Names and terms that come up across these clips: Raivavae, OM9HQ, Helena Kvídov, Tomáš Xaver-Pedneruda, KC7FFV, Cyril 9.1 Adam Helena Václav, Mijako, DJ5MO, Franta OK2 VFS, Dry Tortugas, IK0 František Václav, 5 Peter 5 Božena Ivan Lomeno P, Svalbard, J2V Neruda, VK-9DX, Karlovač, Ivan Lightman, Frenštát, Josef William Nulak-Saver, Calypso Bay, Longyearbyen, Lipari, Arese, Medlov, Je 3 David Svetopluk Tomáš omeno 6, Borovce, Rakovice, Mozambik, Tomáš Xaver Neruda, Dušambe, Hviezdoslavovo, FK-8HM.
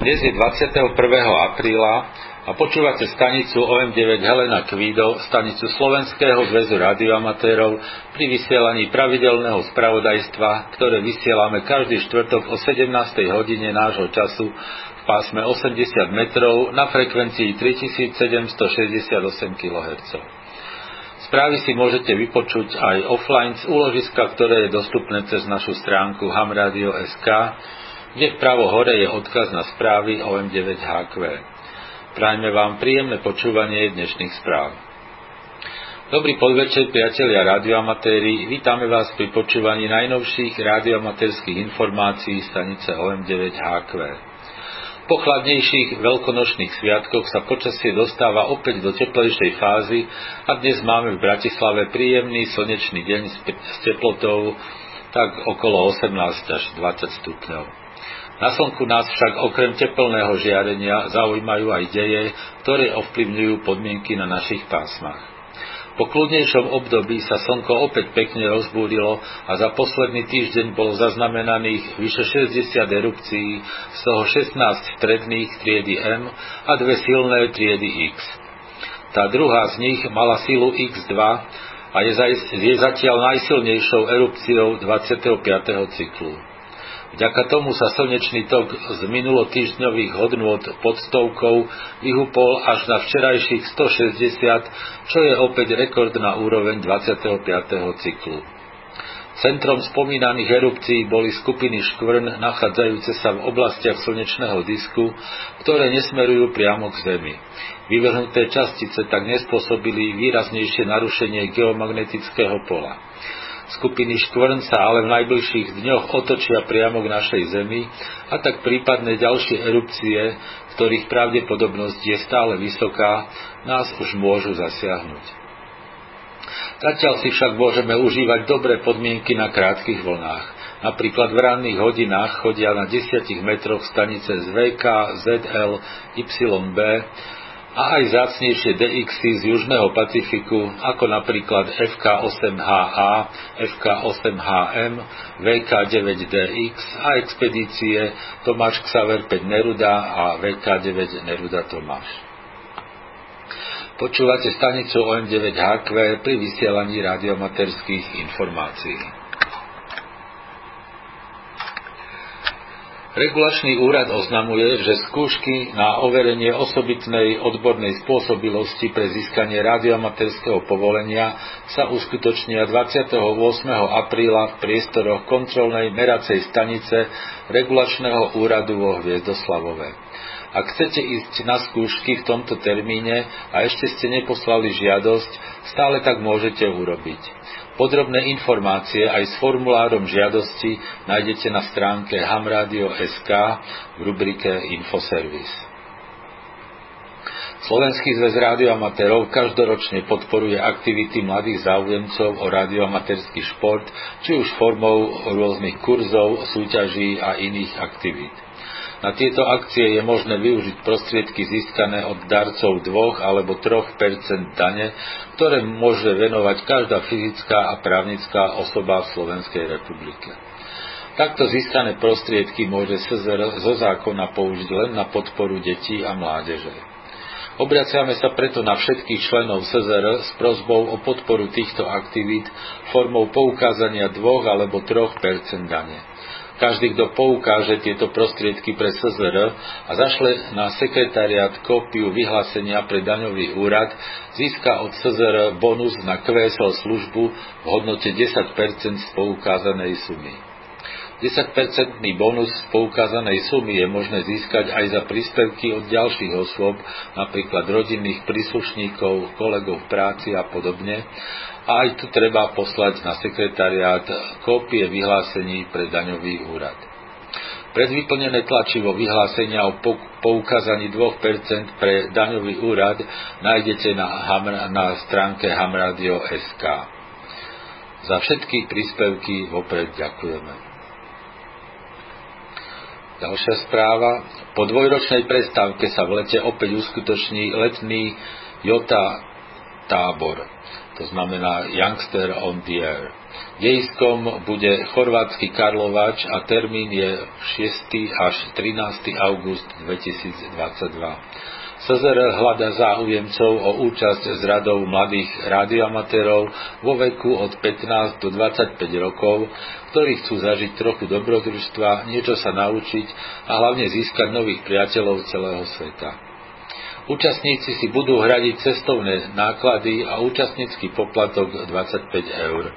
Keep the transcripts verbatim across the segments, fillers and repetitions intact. Dnes je dvadsiateho prvého apríla a počúvate stanicu ó em deväť Helena Kvídov, stanicu Slovenského zväzu radioamatérov pri vysielaní pravidelného spravodajstva, ktoré vysielame každý štvrtok o sedemnástej hodine nášho času v pásme osemdesiat metrov na frekvencii tritisícsedemstošesťdesiatosem kilohertzov. Správy si môžete vypočuť aj offline z úložiska, ktoré je dostupné cez našu stránku ham radio bodka es ká, kde vpravo hore je odkaz na správy ó em deväť há kvé. Prajme vám príjemné počúvanie dnešných správ. Dobrý podvečer, priatelia radioamatéri. Vítame vás pri počúvaní najnovších radioamatérskych informácií stanice ó em deväť há kvé. Po chladnejších veľkonočných sviatkoch sa počasie dostáva opäť do teplejšej fázy a dnes máme v Bratislave príjemný slnečný deň s teplotou tak okolo osemnásť až dvadsať stupňov. Na slnku nás však okrem tepelného žiarenia zaujímajú aj deje, ktoré ovplyvňujú podmienky na našich pásmach. Po kľudnejšom období sa slnko opäť pekne rozbúrilo a za posledný týždeň bolo zaznamenaných vyše šesťdesiat erupcií, z toho šestnásť stredných triedy M a dve silné triedy X. Tá druhá z nich mala silu iks dva a je zatiaľ najsilnejšou erupciou dvadsiateho piateho cyklu. Vďaka tomu sa slnečný tok z minulotýždňových hodnôt pod stovkou vyhupol až na včerajších stošesťdesiat, čo je opäť rekord na úroveň dvadsiateho piateho cyklu. Centrom spomínaných erupcií boli skupiny škvrn nachádzajúce sa v oblastiach slnečného disku, ktoré nesmerujú priamo k Zemi. Vyvrhnuté častice tak nespôsobili výraznejšie narušenie geomagnetického pola. Skupiny škvrn sa ale v najbližších dňoch otočia priamo k našej Zemi a tak prípadne ďalšie erupcie, ktorých pravdepodobnosť je stále vysoká, nás už môžu zasiahnuť. Zatiaľ si však môžeme užívať dobré podmienky na krátkych vlnách. Napríklad v ranných hodinách chodia na desiatich metroch stanice z vé ká, zet el, ypsilon bé a aj zácnejšie dé iksy z Južného Pacifiku, ako napríklad ef ká osem há á, ef ká osem há em, vé ká deväť dé iks a expedície Tomáš Xaver päť Neruda a vé ká deväť Neruda Tomáš. Počúvate stanicu ó em deväť há kvé pri vysielaní radioamatérskych informácií. Regulačný úrad oznamuje, že skúšky na overenie osobitnej odbornej spôsobilosti pre získanie radioamatérskeho povolenia sa uskutočnia dvadsiateho ôsmeho apríla v priestoroch kontrolnej meracej stanice regulačného úradu vo Hviezdoslavove. Ak chcete ísť na skúšky v tomto termíne a ešte ste neposlali žiadosť, stále tak môžete urobiť. Podrobné informácie aj s formulárom žiadosti nájdete na stránke ham radio bodka es ká v rubrike Infoservis. Slovenský zväz radioamatérov každoročne podporuje aktivity mladých záujemcov o radioamatérsky šport, či už formou rôznych kurzov, súťaží a iných aktivít. Na tieto akcie je možné využiť prostriedky získané od darcov dva alebo tri percent dane, ktoré môže venovať každá fyzická a právnická osoba v Slovenskej republike. Takto získané prostriedky môže es zet er zo zákona použiť len na podporu detí a mládeže. Obraciame sa preto na všetkých členov es zet er s prosbou o podporu týchto aktivít formou poukázania dva alebo tri percent dane. Každý, kto poukáže tieto prostriedky pre es zet er a zašle na sekretariát kópiu vyhlásenia pre daňový úrad, získa od es zet er bonus na kvé es el službu v hodnote desať percent z poukázanej sumy. desaťpercentný bonus z poukázanej sumy je možné získať aj za príspevky od ďalších osôb, napríklad rodinných príslušníkov, kolegov v práci a podobne, a aj tu treba poslať na sekretariát kópie vyhlásení pre daňový úrad. Predvyplnené tlačivo vyhlásenia o poukázaní dva percent pre daňový úrad nájdete na, na stránke ham radio bodka es ká. Za všetky príspevky vopred ďakujeme. Ďalšia správa. Po dvojročnej prestávke sa v lete opäť uskutoční letný jota tábor. to znamená Youngster on the Air. Dejiskom bude chorvátsky Karlovač a termín je šiesteho až trinásteho augusta dvetisícdvadsaťdva. es zet er hľada záujemcov o účasť z radov mladých rádioamatérov vo veku od pätnásť do dvadsaťpäť rokov, ktorí chcú zažiť trochu dobrodružstva, niečo sa naučiť a hlavne získať nových priateľov celého sveta. Účastníci si budú hradiť cestovné náklady a účastnícky poplatok dvadsaťpäť eur.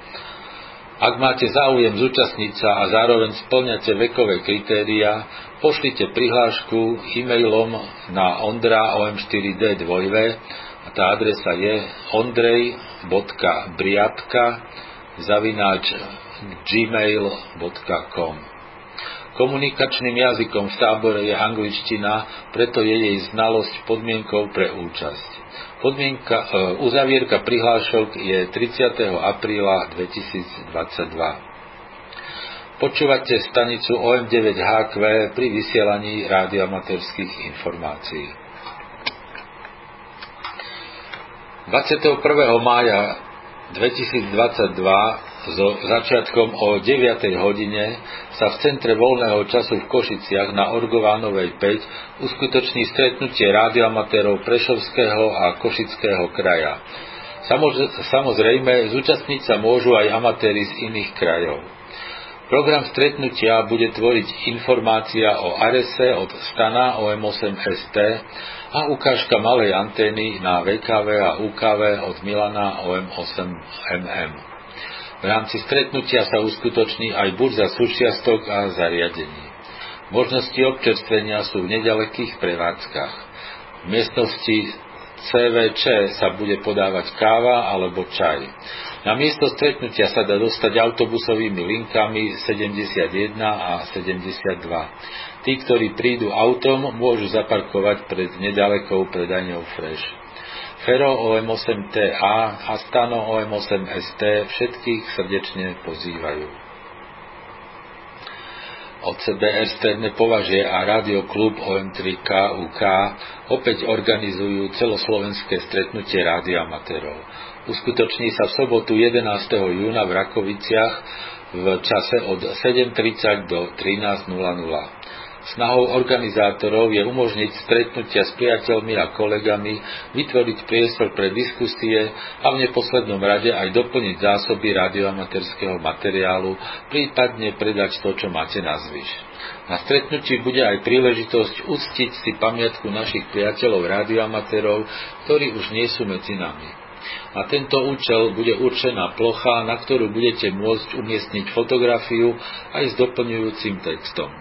Ak máte záujem zúčastniť sa a zároveň spĺňate vekové kritériá, pošlite prihlášku e-mailom na ondra o m štyri d dva, a tá adresa je ondrej bodka briatka zavináč gmail bodka com. Komunikačným jazykom v tábore je angličtina, preto je jej znalosť podmienkou pre účasť. Podmienka, uzavierka prihlášok je tridsiateho apríla dvetisícdvadsaťdva. Počúvate stanicu ó em deväť há kvé pri vysielaní rádioamatérskych informácií. dvadsiateho prvého mája dvetisícdvadsaťdva so začiatkom o deviatej hodine sa v centre voľného času v Košiciach na Orgovánovej päť uskutoční stretnutie rádioamatérov Prešovského a Košického kraja. Samozrejme, zúčastniť sa môžu aj amatéri z iných krajov. Program stretnutia bude tvoriť informácia o Arese od Stana ó em osem es té a ukážka malej antény na vé ká vé a ú ká vé od Milana ó em osem em em. V rámci stretnutia sa uskutoční aj burza súčiastok a zariadení. Možnosti občerstvenia sú v nedalekých prevádzkach. V miestnosti cé vé čé sa bude podávať káva alebo čaj. Na miesto stretnutia sa dá dostať autobusovými linkami sedemdesiatjeden a sedemdesiatdva. Tí, ktorí prídu autom, môžu zaparkovať pred nedalekou predajňou Fresh. Fero ó em osem té á a Stano ó em osem es té všetkých srdečne pozývajú. ó cé bé er Stredné považie a Radioklub ó em tri ká ú ká opäť organizujú celoslovenské stretnutie rádioamatérov. Uskutoční sa v sobotu jedenásteho júna v Rakoviciach v čase od sedem tridsať do trinásť nula nula. Snahou organizátorov je umožniť stretnutia s priateľmi a kolegami, vytvoriť priestor pre diskusie a v neposlednom rade aj doplniť zásoby radioamatérskeho materiálu, prípadne predať to, čo máte nazvyš. Na stretnutí bude aj príležitosť uctiť si pamiatku našich priateľov radioamatérov, ktorí už nie sú medzi nami. Na tento účel bude určená plocha, na ktorú budete môcť umiestniť fotografiu aj s doplňujúcim textom.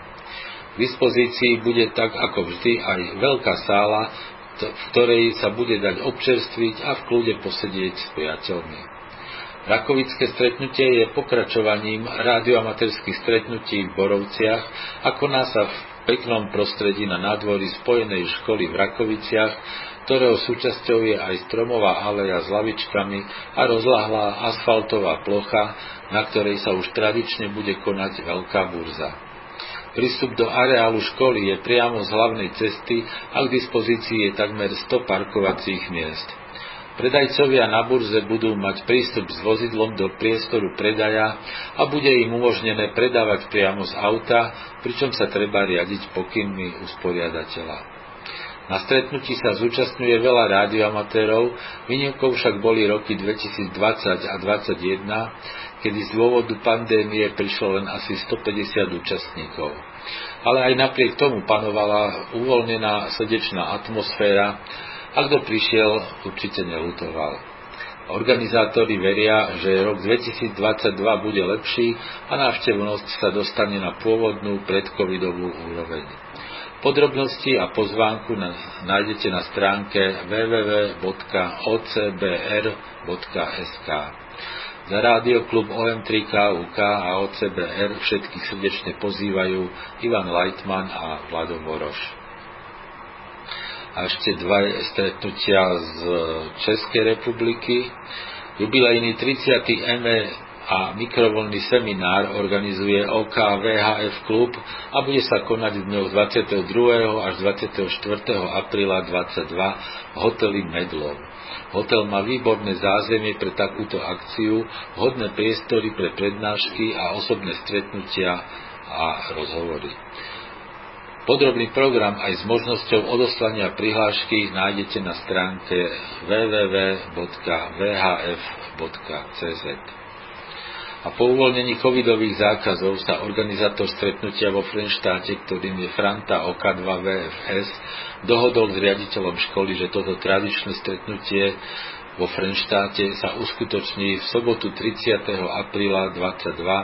V dispozícii bude tak ako vždy aj veľká sála, v ktorej sa bude dať občerstviť a v kľude posedieť s priateľmi. Rakovické stretnutie je pokračovaním rádioamatérskych stretnutí v Borovciach a koná sa v peknom prostredí na nádvorí spojenej školy v Rakoviciach, ktorého súčasťou je aj stromová aleja s lavičkami a rozľahlá asfaltová plocha, na ktorej sa už tradične bude konať veľká burza. Prístup do areálu školy je priamo z hlavnej cesty a k dispozícii je takmer sto parkovacích miest. Predajcovia na burze budú mať prístup s vozidlom do priestoru predaja a bude im umožnené predávať priamo z auta, pričom sa treba riadiť pokynmi usporiadateľa. Na stretnutí sa zúčastňuje veľa rádioamatérov, výnimkou však boli roky dvetisícdvadsať a dvetisícdvadsaťjeden, kedy z dôvodu pandémie prišlo len asi stopäťdesiat účastníkov. Ale aj napriek tomu panovala uvoľnená srdečná atmosféra a kto prišiel, určite neľutoval. Organizátori veria, že rok dvetisícdvadsaťdva bude lepší a návštevnosť sa dostane na pôvodnú predcovidovú úroveň. Podrobnosti a pozvánku nájdete na stránke w w w bodka o c b r bodka s k. Za Radioklub ó em tri ká ú ká a ó cé bé er všetkých srdečne pozývajú Ivan Lightman a Vlado Moroš. A ešte dva stretnutia z Českej republiky. Jubilejný tridsiaty a mikrovlnný seminár organizuje ó ká vé há ef klub a bude sa konať v dňoch dvadsiateho druhého až dvadsiateho štvrtého apríla dvadsaťdva v hoteli Medlov. Hotel má výborné zázemie pre takúto akciu, hodné priestory pre prednášky a osobné stretnutia a rozhovory. Podrobný program aj s možnosťou odoslania prihlášky nájdete na stránke w w w bodka v h f bodka c z. A po uvoľnení covidových zákazov sa organizátor stretnutia vo Frenštáte, ktorým je Franta ó ká dva vé ef es, dohodol s riaditeľom školy, že toto tradičné stretnutie vo Frenštáte sa uskutoční v sobotu tridsiateho apríla dvadsaťdva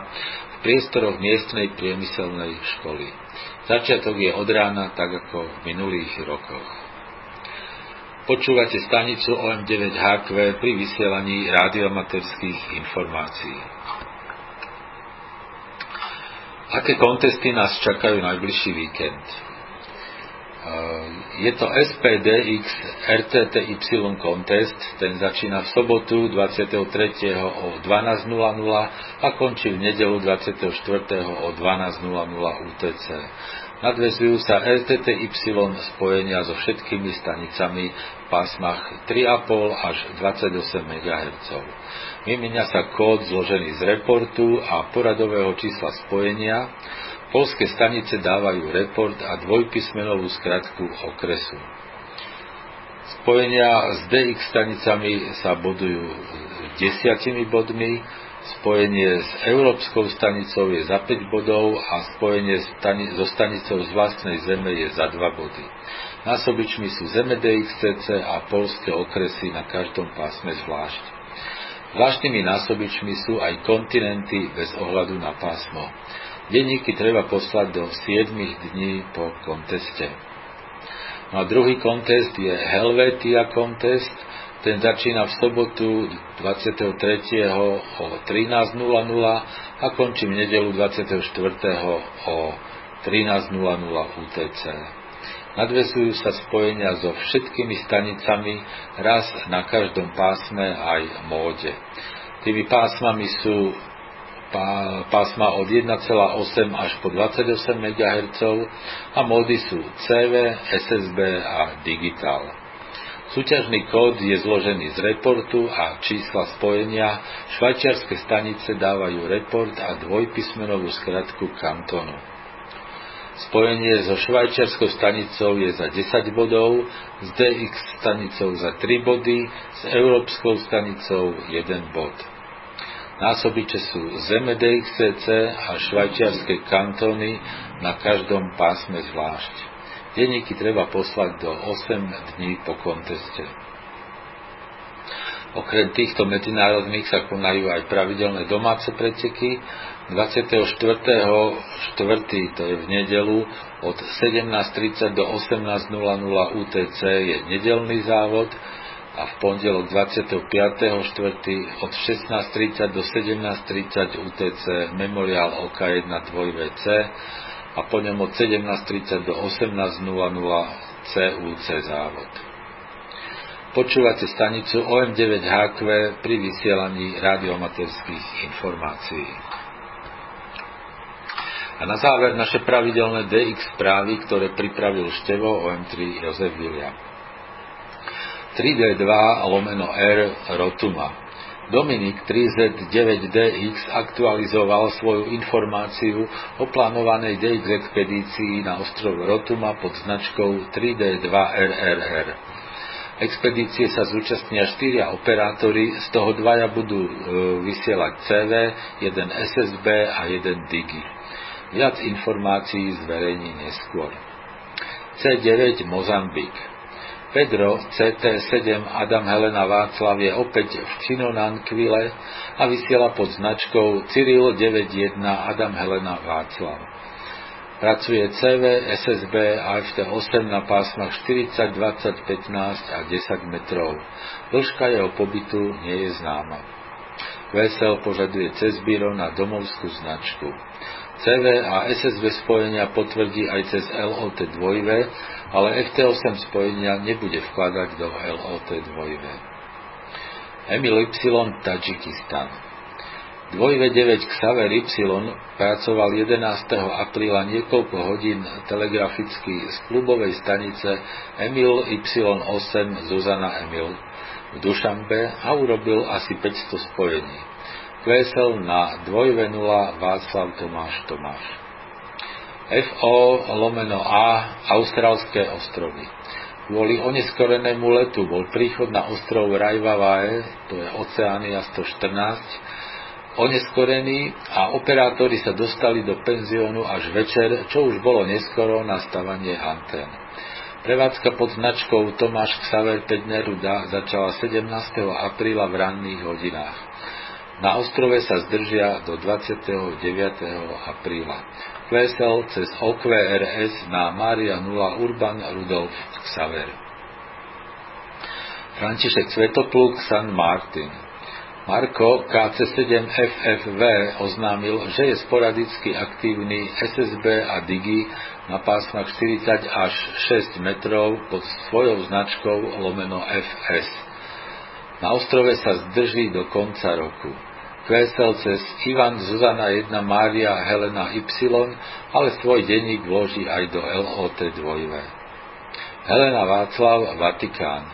v priestoroch miestnej priemyselnej školy. Začiatok je od rána, tak ako v minulých rokoch. Počúvate stanicu ó em deväť há kvé pri vysielaní rádioamaterských informácií. Aké kontesty nás čakajú najbližší víkend? Je to es pé dé iks er té té ypsilon Contest, ten začína v sobotu dvadsiateho tretieho o dvanásť nula nula a končí v nedeľu dvadsiateho štvrtého o dvanásť nula nula ú té cé. Nadväzujú sa er té té ypsilon spojenia so všetkými stanicami v pásmach tri a pol až dvadsaťosem megahertzov. Vymenia sa kód zložený z reportu a poradového čísla spojenia. Poľské stanice dávajú report a dvojpísmenovú skratku okresu. Spojenia s dé iks stanicami sa bodujú desiatimi bodmi, spojenie s európskou stanicou je za päť bodov a spojenie stani- so stanicou z vlastnej zeme je za dva body. Násobičmi sú zeme dé iks cé cé a poľské okresy na každom pásme zvlášť. Zvláštnymi násobičmi sú aj kontinenty bez ohľadu na pásmo. Denníky treba poslať do siedmich dní po konteste. No a druhý kontest je Helvetia kontest. Ten začína v sobotu dvadsiateho tretieho o trinásť nula nula a končí v nedeľu dvadsiateho štvrtého o trinásť nula nula ú té cé. Nadvezujú sa spojenia so všetkými stanicami, raz na každom pásme aj móde. Tými pásmami sú pásma od jeden celá osem až po dvadsaťosem megahertzov a módy sú cé vé, es es bé a digitál. Súťažný kód je zložený z reportu a čísla spojenia. Švajčiarske stanice dávajú report a dvojpísmenovú skratku kantónu. Spojenie so švajčiarskou stanicou je za desať bodov, s dé iks stanicou za tri body, s európskou stanicou jeden bod. Násobiče sú zeme dé iks cé cé a švajčiarske kantóny na každom pásme zvlášť. Denníky treba poslať do osem dní po konteste. Okrem týchto medzinárodných sa konajú aj pravidelné domáce preteky. dvadsiateho štvrtého štvrtý, to je v nedeľu, od sedemnásť tridsať do osemnásť nula nula ú té cé je nedeľný závod, a v pondelok dvadsiateho piateho štvrtého od šestnásť tridsať do sedemnásť tridsať ú té cé Memoriál ó ká jeden dva vé cé a po ňom od sedemnásť tridsať do osemnásť nula nula cé ú cé závod. Počúvate stanicu ó em deväť há kvé pri vysielaní rádioamaterských informácií. A na záver naše pravidelné dé iks správy, ktoré pripravil števo ó em tri Josef William. tri dé dva R R R Rotuma. Dominik tri zet deväť dé iks aktualizoval svoju informáciu o plánovanej dé iks expedícii na ostrov Rotuma pod značkou tri dé dva R R R. Expedície sa zúčastnia štyria operátori, z toho dvaja budú vysielať cé vé, jeden es es bé a jeden Digi. Viac informácií zverejní neskôr. cé deväť Mozambik. Pedro cé té sedem Adam Helena Václav je opäť v Činonankvile a vysiela pod značkou Cyril deväť bodka jeden Adam Helena Václav. Pracuje cé vé, es es bé a ef té osem na pásmach štyridsať, dvadsať, pätnásť a desať metrov. Dĺžka jeho pobytu nie je známa. vé es el požaduje cez biro na domovskú značku. cé vé a es es bé spojenia potvrdí aj cez el ó té dva, ale ef té osem spojenia nebude vkladať do el ó té dva. Emil Y. Tadžikistan. dvojité vé deväť Xaver Y pracoval jedenásteho apríla niekoľko hodín telegraficky z klubovej stanice Emil Y osem Zuzana Emil v Dušambe a urobil asi päťsto spojení. Kvesel na dvojité vé nula Václav Tomáš Tomáš. ef ó lomeno A Austrálske ostrovy. Kvôli oneskorenému letu bol príchod na ostrov Raivavae, to je Oceánia sto štrnásť, oneskorení a operátori sa dostali do penziónu až večer, čo už bolo neskoro na stavanie antén. Prevádzka pod značkou Tomáš Xaver-Pedneruda začala sedemnásteho apríla v ranných hodinách. Na ostrove sa zdržia do dvadsiateho deviateho apríla. Klesel cez ó kvé er es na Mária nula Urban Rudolf Xaver. František Svetoplúd San Martin. Marko ká cé sedem ef ef vé oznámil, že je sporadicky aktívny es es bé a Digi na pásmach štyridsať až šesť metrov pod svojou značkou lomeno ef es. Na ostrove sa zdrží do konca roku. Kvesel cez Ivan Zuzana jedna Mária Helena Y, ale svoj denník vloží aj do el ó té dva vé. Helena Václav, Vatikán.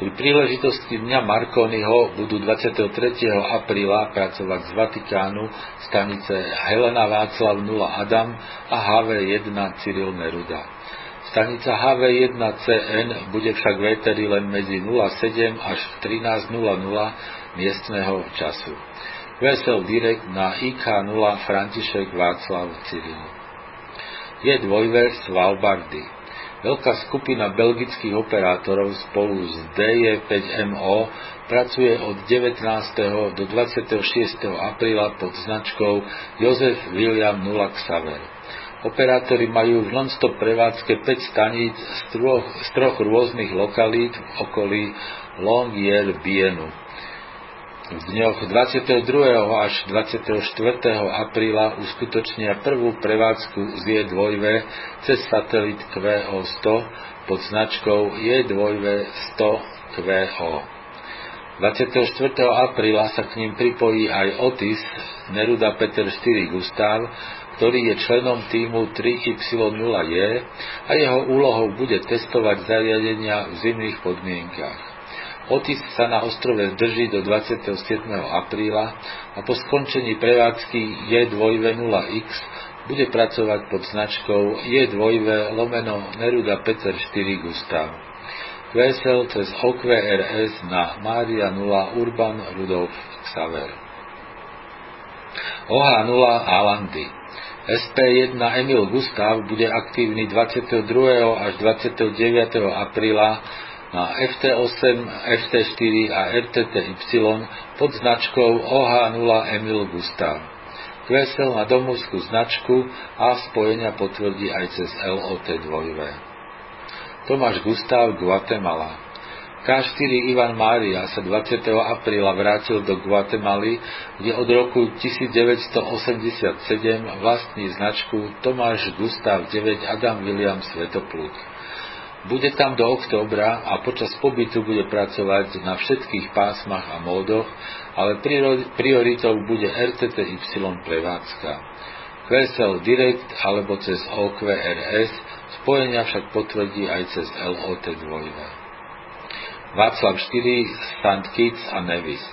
Pri príležitosti Dňa Marconiho budú dvadsiateho tretieho apríla pracovať z Vatikánu stanice Helena Václav nula Adam a há vé jeden Cyril Neruda. Stanica há vé jeden cé en bude však v éteri len medzi nula sedem až trinásť nula nula miestneho času. Vesel direkt na í ká nula František Václav Cyril. jé dva vé Svalbardy. Veľká skupina belgických operátorov spolu s dé jé päť em ó pracuje od devätnásteho do dvadsiateho šiesteho apríla pod značkou Josef William Nulak-Saver. Operátori majú v non-stop prevádzke päť staníc z troch, z troch rôznych lokalít v okolí Longyearbyenu. V dňoch dvadsiateho druhého až dvadsiateho štvrtého apríla uskutočnia prvú prevádzku z jé dva vé cez satelit kvé ó sto pod značkou jé dva vé sto kvé ó. dvadsiateho štvrtého apríla sa k ním pripojí aj Otis Neruda Peter štyri Gustav, ktorý je členom tímu tri Y nula J a jeho úlohou bude testovať zariadenia v zimných podmienkach. Otis sa na ostrove zdrží do dvadsiateho siedmeho apríla a po skončení prevádzky jé dva vé nula iks bude pracovať pod značkou jé dva vé lomeno Neruda Peter štyri Gustav. Kvesel cez ó kvé er es na Mária nula Urban Rudolf Xaver. ó há nula Alandy. es pé jeden Emil Gustav bude aktívny dvadsiateho druhého až dvadsiateho deviateho apríla na ef té osem, ef té štyri a er té té ypsilon pod značkou ó há nula Emil Gustav. Kvesel na domovskú značku a spojenia potvrdí aj cez el ó té dva vé. Tomáš Gustav, Guatemala. ká štyri Ivan Mária sa dvadsiateho apríla vrátil do Guatemaly, kde od roku devätnásť osemdesiatsedem vlastní značku Tomáš Gustav deväť Adam William Svetopluk. Bude tam do októbra a počas pobytu bude pracovať na všetkých pásmach a módoch, ale prioritou bude er té té ypsilon prevádzka. Kvesel direkt alebo cez ó kvé er es, spojenia však potvrdí aj cez el ó té dva vé. Václav štyri, Saint Kitts a Nevis.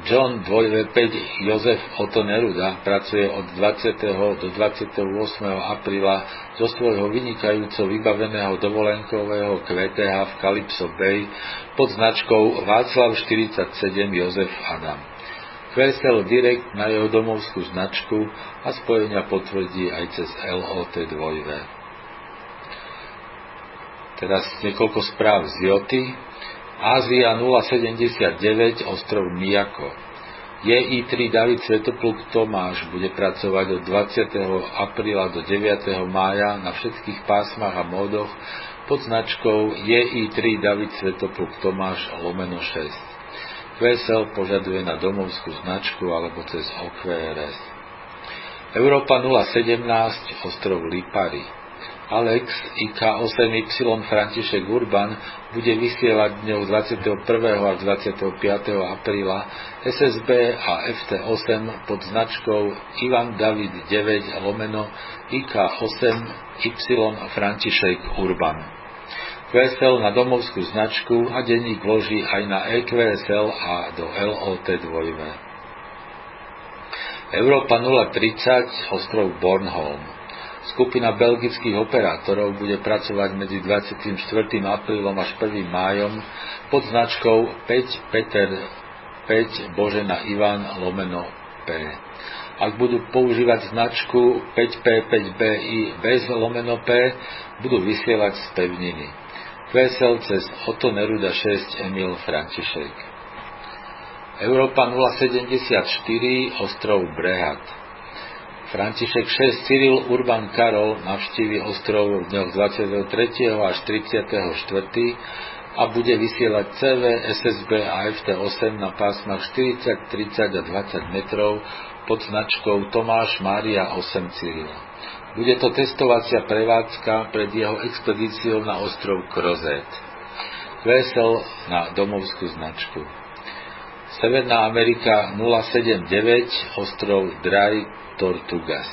John dvojité vé päť Jozef Otto Neruda pracuje od dvadsiateho do dvadsiateho ôsmeho apríla zo svojho vynikajúco vybaveného dovolenkového kvé té há v Calypso Bay pod značkou Václav štyridsaťsedem Jozef Adam. Kvesel direkt na jeho domovskú značku a spojenia potvrdí aj cez el ó té dva vé. Teraz niekoľko správ z Joty. Ázia nula sedemdesiatdeväť, ostrov Mijako. Je tri David Svetopluk Tomáš bude pracovať od dvadsiateho apríla do deviateho mája na všetkých pásmach a módoch pod značkou Je tri David Svetopluk Tomáš omeno šesť. Kvesel požaduje na domovskú značku alebo cez ó kvé er es. Európa nula sedemnásť, ostrov Lipari. Alex I K osem Y František Urban bude vysielať dňou dvadsiateho prvého a dvadsiateho piateho apríla S S B a F T osem pod značkou Ivan David deväť lomeno I K osem Y František Urban. Q S L na domovskú značku a denník vloží aj na E Q S L a do L O T dva V. Európa nula tridsať, ostrov Bornholm. Skupina belgických operátorov bude pracovať medzi dvadsiatym štvrtým aprílom až prvým májom pod značkou päť Peter päť Božena Ivan Lomeno P. Ak budú používať značku päť P päť B I bez lomeno P, budú vysielať z pevniny. Vesel cez Otto Neruda šesť Emil František. Európa nula sedemdesiatštyri, ostrov Brehat. František šesť Cyril Urban Karol navštívi ostrov v dňoch dvadsiateho tretieho až tridsiateho štvrtého a bude vysielať C V, S S B a F T osem na pásmach štyridsať, tridsať a dvadsať metrov pod značkou Tomáš Mária osem Cyril. Bude to testovacia prevádzka pred jeho expedíciou na ostrov Crozet. Vesel na domovskú značku. Severná Amerika nula sedemdesiatdeväť, ostrov Dry Tortugas.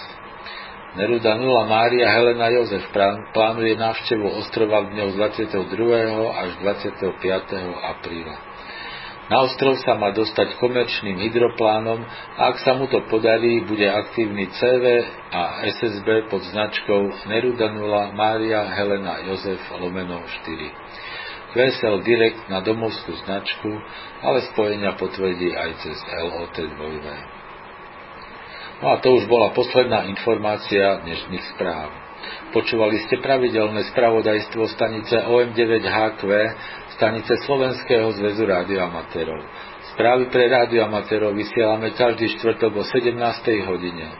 Neruda nula Mária Helena Jozef plánuje návštevu ostrova v dňoch dvadsiateho druhého až dvadsiateho piateho apríla. Na ostrov sa má dostať komerčným hydroplánom a ak sa mu to podarí, bude aktívny C V a S S B pod značkou Neruda nula Mária Helena Jozef lomeno štyri. Vesel direkt na domovskú značku, ale spojenia potvrdí aj cez L O T dva V. No a to už bola posledná informácia dnešných správ. Počúvali ste pravidelné spravodajstvo stanice O M deväť H Q, stanice Slovenského zväzu rádioamatérov. Správy pre rádioamatérov vysielame každý štvrtok o sedemnástej hodine.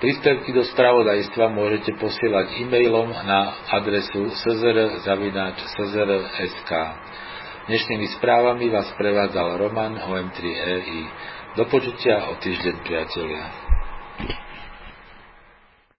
Príspevky do spravodajstva môžete posielať e-mailom na adresu s z r zavináč s z r bodka s k. Dnešnými správami vás prevádzal Roman O M tri E I. Do počutia o týždeň, priatelia.